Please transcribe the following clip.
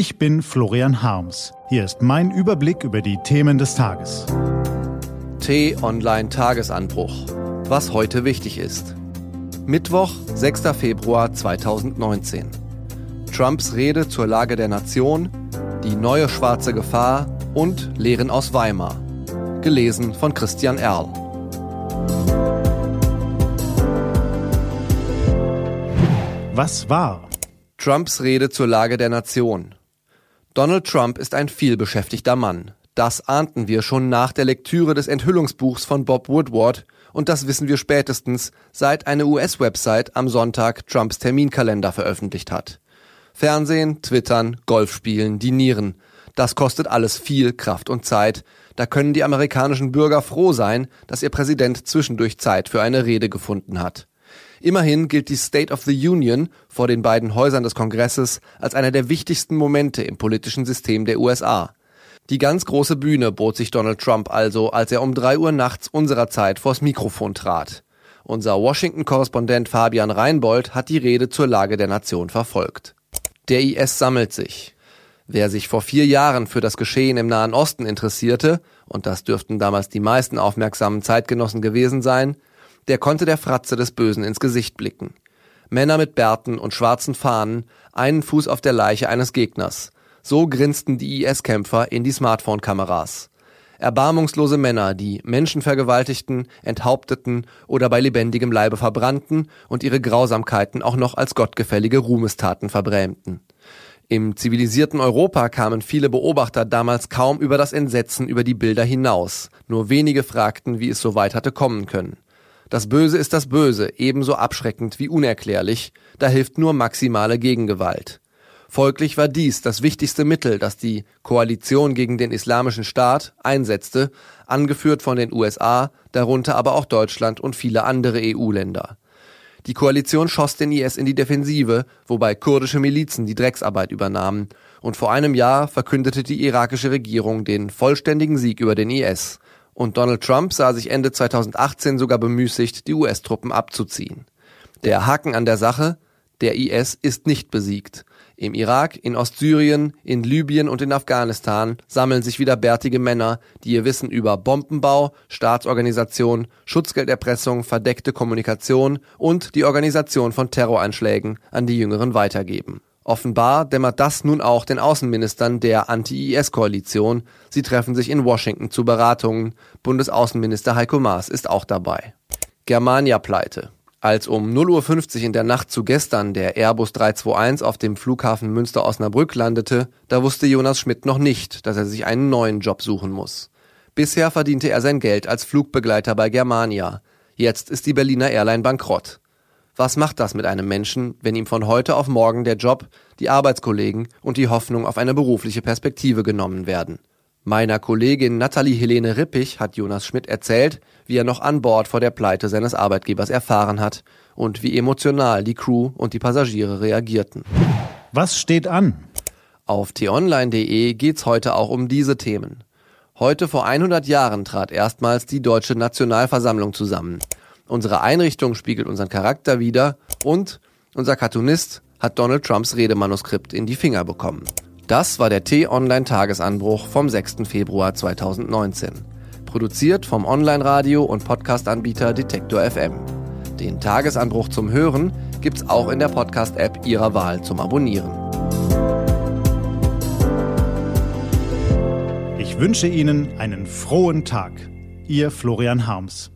Ich bin Florian Harms. Hier ist mein Überblick über die Themen des Tages. T-Online-Tagesanbruch. Was heute wichtig ist. Mittwoch, 6. Februar 2019. Trumps Rede zur Lage der Nation, die neue schwarze Gefahr und Lehren aus Weimar. Gelesen von Christian Erl. Was war? Trumps Rede zur Lage der Nation. Donald Trump ist ein vielbeschäftigter Mann. Das ahnten wir schon nach der Lektüre des Enthüllungsbuchs von Bob Woodward und das wissen wir spätestens, seit eine US-Website am Sonntag Trumps Terminkalender veröffentlicht hat. Fernsehen, Twittern, Golfspielen, Dinieren. Das kostet alles viel Kraft und Zeit. Da können die amerikanischen Bürger froh sein, dass ihr Präsident zwischendurch Zeit für eine Rede gefunden hat. Immerhin gilt die State of the Union vor den beiden Häusern des Kongresses als einer der wichtigsten Momente im politischen System der USA. Die ganz große Bühne bot sich Donald Trump also, als er um 3 Uhr nachts unserer Zeit vors Mikrofon trat. Unser Washington-Korrespondent Fabian Reinbold hat die Rede zur Lage der Nation verfolgt. Der IS sammelt sich. Wer sich vor 4 Jahren für das Geschehen im Nahen Osten interessierte, und das dürften damals die meisten aufmerksamen Zeitgenossen gewesen sein, der konnte der Fratze des Bösen ins Gesicht blicken. Männer mit Bärten und schwarzen Fahnen, einen Fuß auf der Leiche eines Gegners. So grinsten die IS-Kämpfer in die Smartphone-Kameras. Erbarmungslose Männer, die Menschen vergewaltigten, enthaupteten oder bei lebendigem Leibe verbrannten und ihre Grausamkeiten auch noch als gottgefällige Ruhmestaten verbrämten. Im zivilisierten Europa kamen viele Beobachter damals kaum über das Entsetzen über die Bilder hinaus. Nur wenige fragten, wie es so weit hatte kommen können. Das Böse ist das Böse, ebenso abschreckend wie unerklärlich. Da hilft nur maximale Gegengewalt. Folglich war dies das wichtigste Mittel, das die Koalition gegen den Islamischen Staat einsetzte, angeführt von den USA, darunter aber auch Deutschland und viele andere EU-Länder. Die Koalition schoss den IS in die Defensive, wobei kurdische Milizen die Drecksarbeit übernahmen. Und vor einem Jahr verkündete die irakische Regierung den vollständigen Sieg über den IS. Und Donald Trump sah sich Ende 2018 sogar bemüßigt, die US-Truppen abzuziehen. Der Haken an der Sache: der IS ist nicht besiegt. Im Irak, in Ostsyrien, in Libyen und in Afghanistan sammeln sich wieder bärtige Männer, die ihr Wissen über Bombenbau, Staatsorganisation, Schutzgelderpressung, verdeckte Kommunikation und die Organisation von Terroranschlägen an die Jüngeren weitergeben. Offenbar dämmert das nun auch den Außenministern der Anti-IS-Koalition. Sie treffen sich in Washington zu Beratungen. Bundesaußenminister Heiko Maas ist auch dabei. Germania-Pleite. Als um 0:50 Uhr in der Nacht zu gestern der Airbus 321 auf dem Flughafen Münster-Osnabrück landete, da wusste Jonas Schmidt noch nicht, dass er sich einen neuen Job suchen muss. Bisher verdiente er sein Geld als Flugbegleiter bei Germania. Jetzt ist die Berliner Airline bankrott. Was macht das mit einem Menschen, wenn ihm von heute auf morgen der Job, die Arbeitskollegen und die Hoffnung auf eine berufliche Perspektive genommen werden? Meiner Kollegin Nathalie Helene Rippich hat Jonas Schmidt erzählt, wie er noch an Bord vor der Pleite seines Arbeitgebers erfahren hat und wie emotional die Crew und die Passagiere reagierten. Was steht an? Auf t-online.de geht's heute auch um diese Themen. Heute vor 100 Jahren trat erstmals die Deutsche Nationalversammlung zusammen. Unsere Einrichtung spiegelt unseren Charakter wider und unser Cartoonist hat Donald Trumps Redemanuskript in die Finger bekommen. Das war der T-Online-Tagesanbruch vom 6. Februar 2019. Produziert vom Online-Radio- und Podcast-Anbieter Detektor FM. Den Tagesanbruch zum Hören gibt's auch in der Podcast-App Ihrer Wahl zum Abonnieren. Ich wünsche Ihnen einen frohen Tag. Ihr Florian Harms.